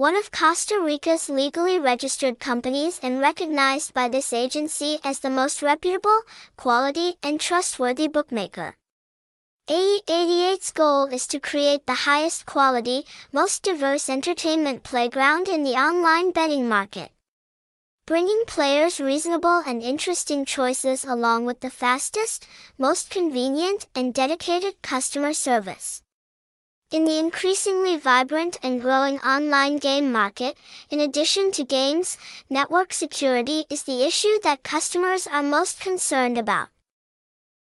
one of Costa Rica's legally registered companies and recognized by this agency as the most reputable, quality, and trustworthy bookmaker. AE88's goal is to create the highest quality, most diverse entertainment playground in the online betting market, bringing players reasonable and interesting choices along with the fastest, most convenient, and dedicated customer service. In the increasingly vibrant and growing online game market, in addition to games, network security is the issue that customers are most concerned about.